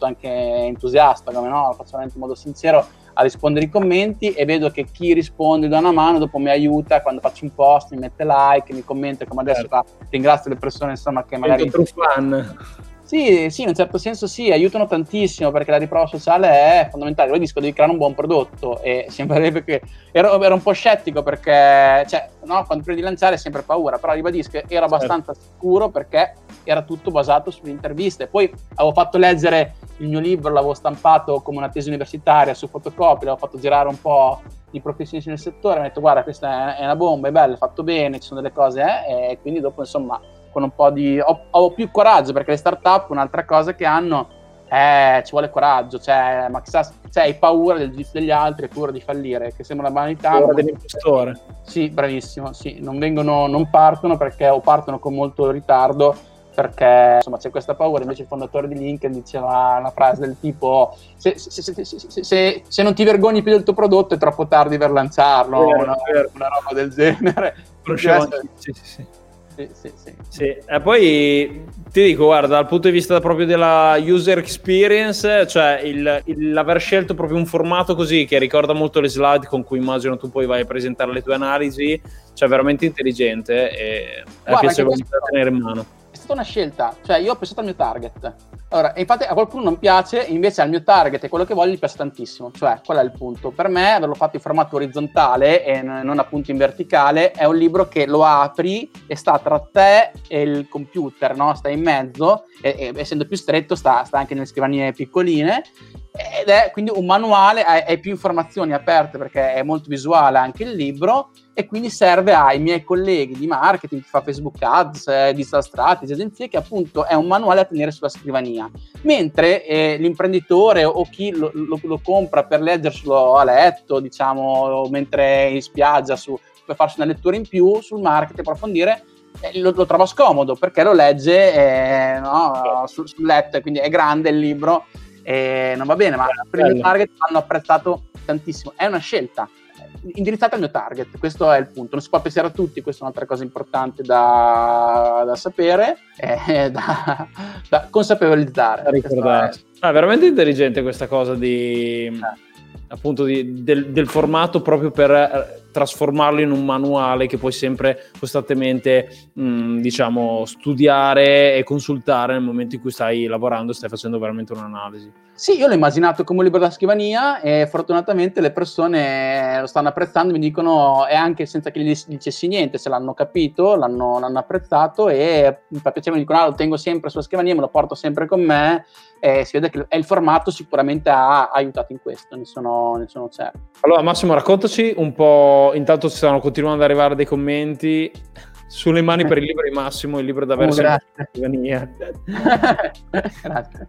anche entusiasta, come no? Lo faccio veramente in modo sincero, a rispondere ai commenti, e vedo che chi risponde dà una mano, dopo mi aiuta, quando faccio un post mi mette like, mi commenta, come adesso ringrazio le persone insomma che magari... Sento true fan. Sì, in un certo senso sì, aiutano tantissimo, perché la riprova sociale è fondamentale. Io dico, devi creare un buon prodotto, e sembrerebbe che ero un po' scettico, perché cioè, no, quando prima di lanciare è sempre paura, però ribadisco, ero abbastanza sicuro perché era tutto basato sulle interviste. Poi avevo fatto leggere il mio libro, l'avevo stampato come una tesi universitaria su fotocopie, l'avevo fatto girare un po' di professionisti nel settore, mi hanno detto guarda, questa è una bomba, è bella, è fatto bene, ci sono delle cose, e quindi dopo insomma... con un po' di... ho più coraggio, perché le startup, un'altra cosa che hanno è ci vuole coraggio, cioè hai paura del giudizio degli altri, hai paura di fallire, che sembra una banalità. Paura dell'impostore. Sì, bravissimo, sì, non partono, perché o partono con molto ritardo, perché insomma c'è questa paura. Invece il fondatore di LinkedIn diceva una frase del tipo se non ti vergogni più del tuo prodotto è troppo tardi per lanciarlo, una roba del genere. Sì. E poi ti dico, guarda, dal punto di vista proprio della user experience, cioè l'aver scelto proprio un formato così che ricorda molto le slide con cui immagino tu poi vai a presentare le tue analisi, cioè veramente intelligente, e è piacevole da tenere in mano. È stata una scelta, cioè io ho pensato al mio target. Allora, infatti a qualcuno non piace, invece al mio target e quello che voglio gli piace tantissimo, cioè qual è il punto? Per me averlo fatto in formato orizzontale e non appunto in verticale è un libro che lo apri e sta tra te e il computer, no? Sta in mezzo, e essendo più stretto sta anche nelle scrivanie piccoline, ed è quindi un manuale, hai più informazioni aperte perché è molto visuale anche il libro, e quindi serve ai miei colleghi di marketing, chi fa Facebook Ads, digital strategy, agenzie, che appunto è un manuale da tenere sulla scrivania, mentre l'imprenditore o chi lo compra per leggerselo a letto, diciamo, mentre in spiaggia, per farsi una lettura in più sul marketing, approfondire, lo trova scomodo perché lo legge sul letto, e quindi è grande il libro e non va bene, ma per il target hanno apprezzato tantissimo. È una scelta indirizzata al mio target, questo è il punto, non si può pensare a tutti, questa è un'altra cosa importante da sapere e da consapevolizzare, da ricordare. È veramente intelligente questa cosa appunto del formato, proprio per trasformarlo in un manuale che puoi sempre costantemente diciamo studiare e consultare nel momento in cui stai lavorando, stai facendo veramente un'analisi. Sì, io l'ho immaginato come un libro da scrivania, e fortunatamente le persone lo stanno apprezzando, mi dicono, e anche senza che gli dicessi niente, se l'hanno capito, l'hanno apprezzato, e mi fa piacere, mi dicono lo tengo sempre sulla scrivania, me lo porto sempre con me, e si vede che il formato sicuramente ha aiutato in questo, ne sono certo. Allora Massimo, raccontaci un po', intanto stanno continuando ad arrivare dei commenti, Sulle mani per il libro di Massimo, il libro da verso la scrivania. Grazie.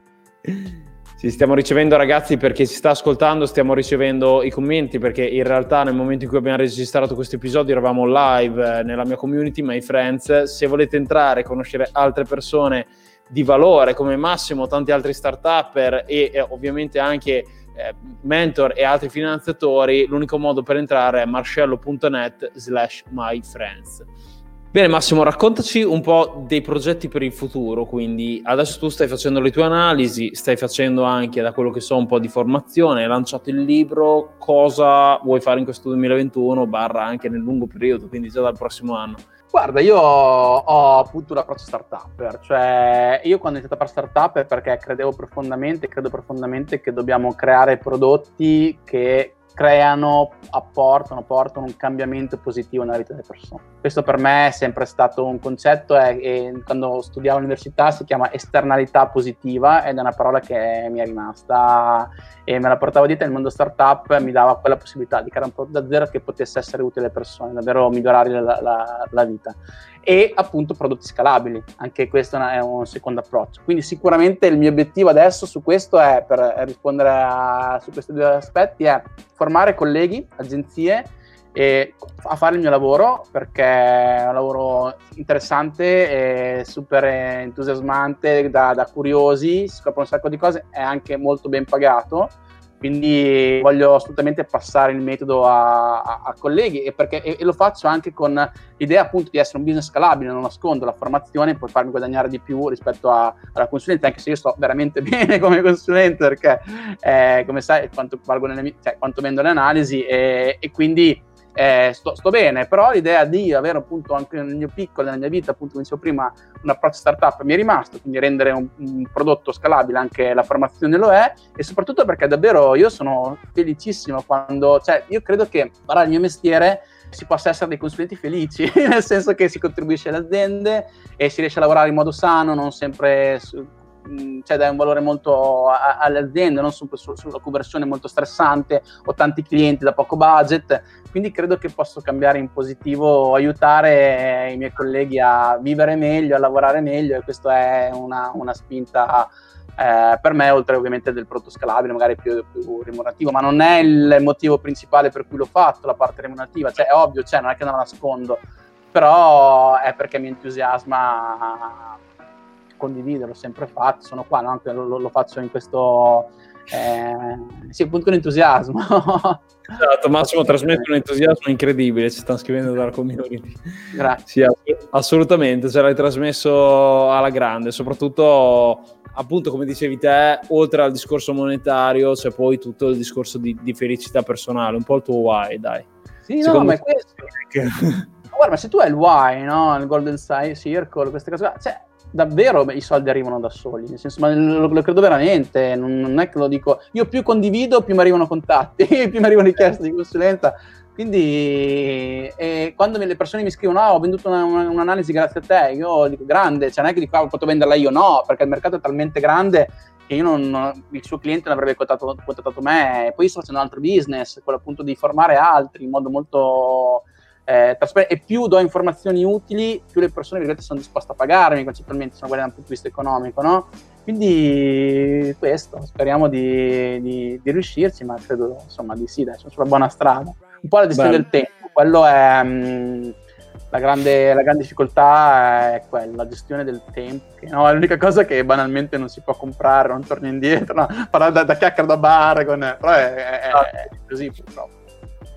Sì, stiamo ricevendo, ragazzi, perché si sta ascoltando, stiamo ricevendo i commenti, perché in realtà nel momento in cui abbiamo registrato questo episodio eravamo live nella mia community, My Friends. Se volete entrare e conoscere altre persone di valore come Massimo, tanti altri start-upper e ovviamente anche mentor e altri finanziatori, l'unico modo per entrare è marcello.net/myfriends. Bene Massimo, raccontaci un po' dei progetti per il futuro. Quindi adesso tu stai facendo le tue analisi, stai facendo anche, da quello che so, un po' di formazione, hai lanciato il libro. Cosa vuoi fare in questo 2021 / anche nel lungo periodo, quindi già dal prossimo anno? Guarda, io ho appunto un approccio startup, cioè io quando ho iniziato a fare startup è perché credo profondamente che dobbiamo creare prodotti che creano, portano un cambiamento positivo nella vita delle persone. Questo per me è sempre stato un concetto, e quando studiavo all'università si chiama esternalità positiva ed è una parola che mi è rimasta e me la portavo dietro. Il mondo startup mi dava quella possibilità di creare un prodotto da zero che potesse essere utile alle persone, davvero migliorare la vita, e appunto prodotti scalabili. Anche questo è un secondo approccio, quindi sicuramente il mio obiettivo adesso su questo è, per rispondere su questi due aspetti, è formare colleghi, agenzie a fare il mio lavoro, perché è un lavoro interessante e super entusiasmante, da curiosi, si scoprono un sacco di cose, è anche molto ben pagato, quindi voglio assolutamente passare il metodo a colleghi, e lo faccio anche con l'idea appunto di essere un business scalabile. Non nascondo, la formazione può farmi guadagnare di più rispetto alla consulenza, anche se io sto veramente bene come consulente, perché come sai quanto valgono quanto vendo le analisi, e quindi sto bene. Però l'idea di avere appunto anche nel mio piccolo, nella mia vita, appunto come dicevo prima, un approccio startup mi è rimasto, quindi rendere un prodotto scalabile, anche la formazione lo è, e soprattutto perché davvero io sono felicissimo quando, cioè io credo che parlare del mio mestiere si possa essere dei consulenti felici, nel senso che si contribuisce alle aziende e si riesce a lavorare in modo sano, non sempre cioè dai un valore molto alle aziende, non sulla conversione molto stressante, ho tanti clienti da poco budget, quindi credo che posso cambiare in positivo, aiutare i miei colleghi a vivere meglio, a lavorare meglio, e questa è una spinta per me, oltre ovviamente del prodotto scalabile, magari più remunerativo, ma non è il motivo principale per cui l'ho fatto, la parte remunerativa, cioè è ovvio, cioè non è che non la nascondo, però è perché mi entusiasma condividere, l'ho sempre fatto, sono qua, no? Anche lo faccio in questo appunto con entusiasmo. Esatto, Massimo trasmette un entusiasmo incredibile, ci stanno scrivendo dalla community. Grazie. Sì, assolutamente, ce l'hai trasmesso alla grande, soprattutto appunto come dicevi te, oltre al discorso monetario c'è poi tutto il discorso di felicità personale, un po' il tuo why, dai. Sì, secondo no, ma questo guarda, se tu hai il why, no? Il golden circle, queste cose qua, cioè davvero i soldi arrivano da soli, nel senso, ma lo credo veramente, non è che lo dico io. Più condivido, più mi arrivano contatti, più mi arrivano richieste di consulenza, quindi quando le persone mi scrivono ho venduto un'analisi grazie a te, io dico grande, cioè non è che dico potevo venderla io, no, perché il mercato è talmente grande che io il suo cliente non avrebbe contattato me. E poi sto facendo un altro business, quello appunto di formare altri in modo molto e più do informazioni utili, più le persone sono disposte a pagarmi, concettualmente, sono guardando dal punto di vista economico, no? Quindi questo, speriamo di riuscirci, ma credo insomma di sì, dai, sono sulla buona strada. Un po' la gestione del tempo, quello è la grande difficoltà, è quella, la gestione del tempo, che no, è l'unica cosa che banalmente non si può comprare, non torni indietro, no? Parlare da chiacchiera da bar, però è così purtroppo.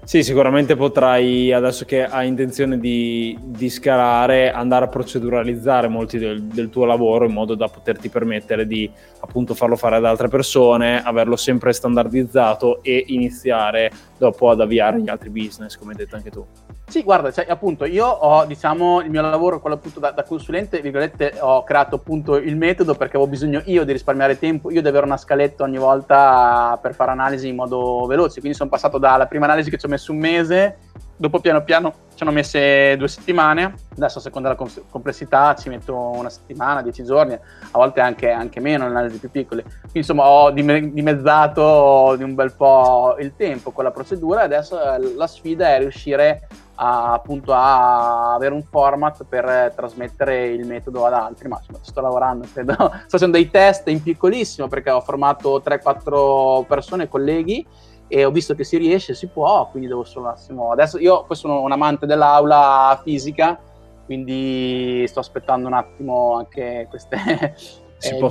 Sì, sicuramente potrai, adesso che hai intenzione di scalare, andare a proceduralizzare molti del tuo lavoro in modo da poterti permettere di appunto farlo fare ad altre persone, averlo sempre standardizzato e iniziare dopo ad avviare gli altri business, come hai detto anche tu. Sì, guarda, cioè, appunto io ho, diciamo, il mio lavoro, quello appunto da consulente, virgolette, ho creato appunto il metodo perché avevo bisogno io di risparmiare tempo, io di avere una scaletta ogni volta per fare analisi in modo veloce, quindi sono passato dalla prima analisi che ci ho messo un mese, dopo piano piano ci hanno messe 2 settimane, adesso a seconda della complessità ci metto 1 settimana, 10 giorni, a volte anche meno, analisi più piccole, quindi insomma ho dimezzato di un bel po' il tempo con la procedura. Adesso la sfida è riuscire appunto a avere un format per trasmettere il metodo ad altri, ma insomma, sto lavorando, credo. Sto facendo dei test in piccolissimo perché ho formato 3-4 persone, colleghi, e ho visto che si riesce, si può, quindi devo solo un attimo. Adesso io poi sono un amante dell'aula fisica, quindi sto aspettando un attimo anche queste sì, poi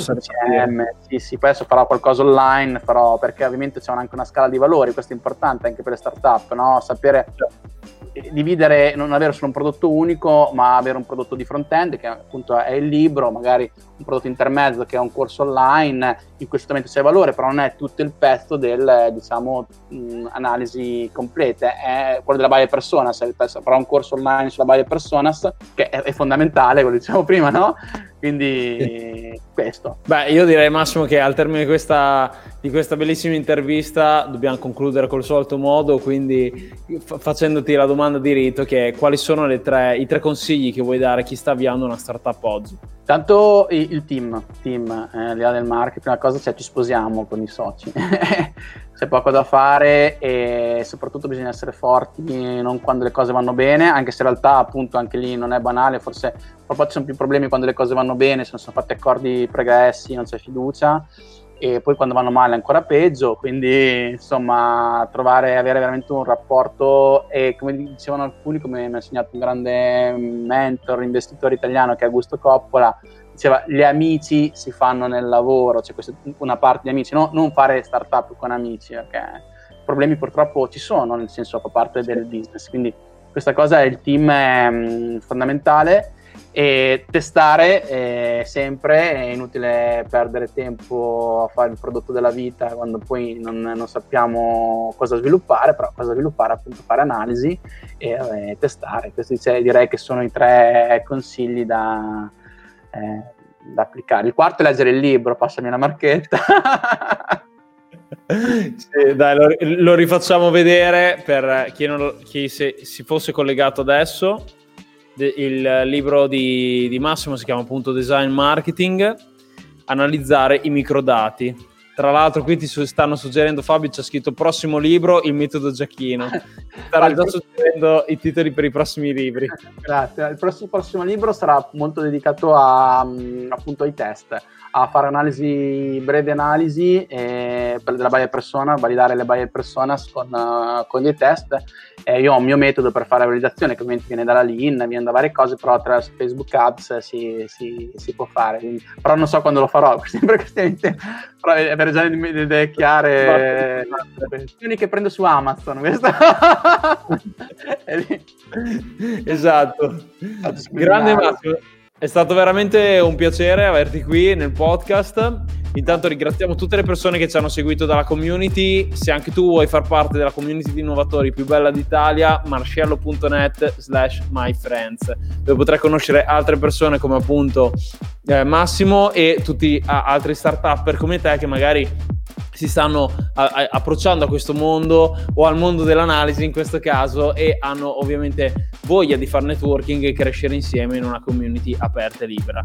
adesso farò qualcosa online, però, perché ovviamente c'è anche una scala di valori, questo è importante anche per le start-up, no? Sapere dividere, non avere solo un prodotto unico, ma avere un prodotto di front-end, che appunto è il libro, magari un prodotto intermezzo che è un corso online, in cui certamente c'è valore, però non è tutto il pezzo del, diciamo, analisi completa, è quello della buyer personas, però un corso online sulla buyer personas, che è fondamentale, come dicevamo prima, no? Quindi questo. Beh, io direi, Massimo, che al termine di questa bellissima intervista dobbiamo concludere col solito modo, quindi facendoti la domanda di rito, che è: quali sono i tre consigli che vuoi dare a chi sta avviando una startup oggi? Tanto il team al di là del marketing, una cosa, cioè, ci sposiamo con i soci, c'è poco da fare, e soprattutto bisogna essere forti non quando le cose vanno bene, anche se in realtà appunto anche lì non è banale, forse proprio ci sono più problemi quando le cose vanno bene, se non sono fatti accordi pregressi, non c'è fiducia, e poi quando vanno male è ancora peggio, quindi insomma avere veramente un rapporto, e come dicevano alcuni, come mi ha insegnato un grande mentor, investitore italiano, che è Augusto Coppola, diceva: gli amici si fanno nel lavoro, cioè questa è una parte di amici, no? Non fare startup con amici, perché problemi purtroppo ci sono, nel senso, fa parte del business, quindi questa cosa, il team è fondamentale. E testare sempre, è inutile perdere tempo a fare il prodotto della vita quando poi non sappiamo cosa sviluppare, però cosa sviluppare, appunto, fare analisi e testare. Questi direi che sono i tre consigli da applicare. Il quarto è leggere il libro, passami la marchetta. Sì, dai, lo rifacciamo vedere per chi si fosse collegato adesso. Il libro di Massimo si chiama appunto Design Marketing, analizzare i microdati. Tra l'altro qui ti stanno suggerendo, Fabio c'ha scritto prossimo libro, il metodo Giacchino. Starà già suggerendo i titoli per i prossimi libri. Grazie. Il prossimo libro sarà molto dedicato appunto ai test, a fare brevi analisi della buyer persona, validare le buyer personas con dei test. Io ho un mio metodo per fare la validazione, che ovviamente viene dalla lean, viene da varie cose, però attraverso Facebook Ads si può fare. Però non so quando lo farò, sempre queste, però avere già le idee chiare. Quelle che prendo su Amazon, questa. Esatto. Grande Massimo. È stato veramente un piacere averti qui nel podcast. Intanto ringraziamo tutte le persone che ci hanno seguito dalla community. Se anche tu vuoi far parte della community di innovatori più bella d'Italia, marsciello.net/myfriends, dove potrai conoscere altre persone come appunto Massimo e tutti altri startupper come te, che magari si stanno approcciando a questo mondo, o al mondo dell'analisi in questo caso, e hanno ovviamente voglia di fare networking e crescere insieme in una community aperta e libera.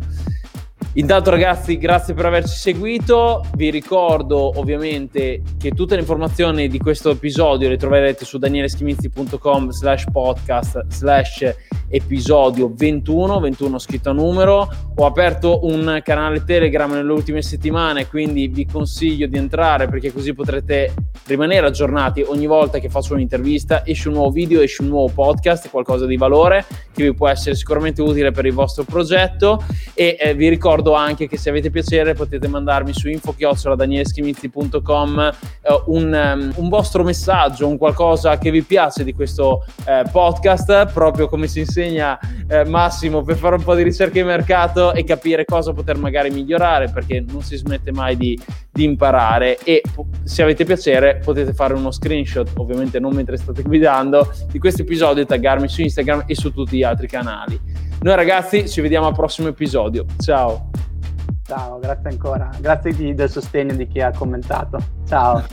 Intanto ragazzi, grazie per averci seguito, vi ricordo ovviamente che tutte le informazioni di questo episodio le troverete su danieleschimizzi.com/podcast/episodio 21 scritto a numero. Ho aperto un canale Telegram nelle ultime settimane, quindi vi consiglio di entrare, perché così potrete rimanere aggiornati ogni volta che faccio un'intervista, esce un nuovo video, esce un nuovo podcast, qualcosa di valore che vi può essere sicuramente utile per il vostro progetto. E vi ricordo anche che, se avete piacere, potete mandarmi su info@danieleschimizzi.com un vostro messaggio, un qualcosa che vi piace di questo podcast, proprio come si insegna Massimo, per fare un po' di ricerca in mercato e capire cosa poter magari migliorare, perché non si smette mai di imparare. E se avete piacere potete fare uno screenshot, ovviamente non mentre state guidando, di questo episodio e taggarmi su Instagram e su tutti gli altri canali. Noi ragazzi ci vediamo al prossimo episodio. Ciao. Ciao, grazie ancora. Grazie del sostegno di chi ha commentato. Ciao.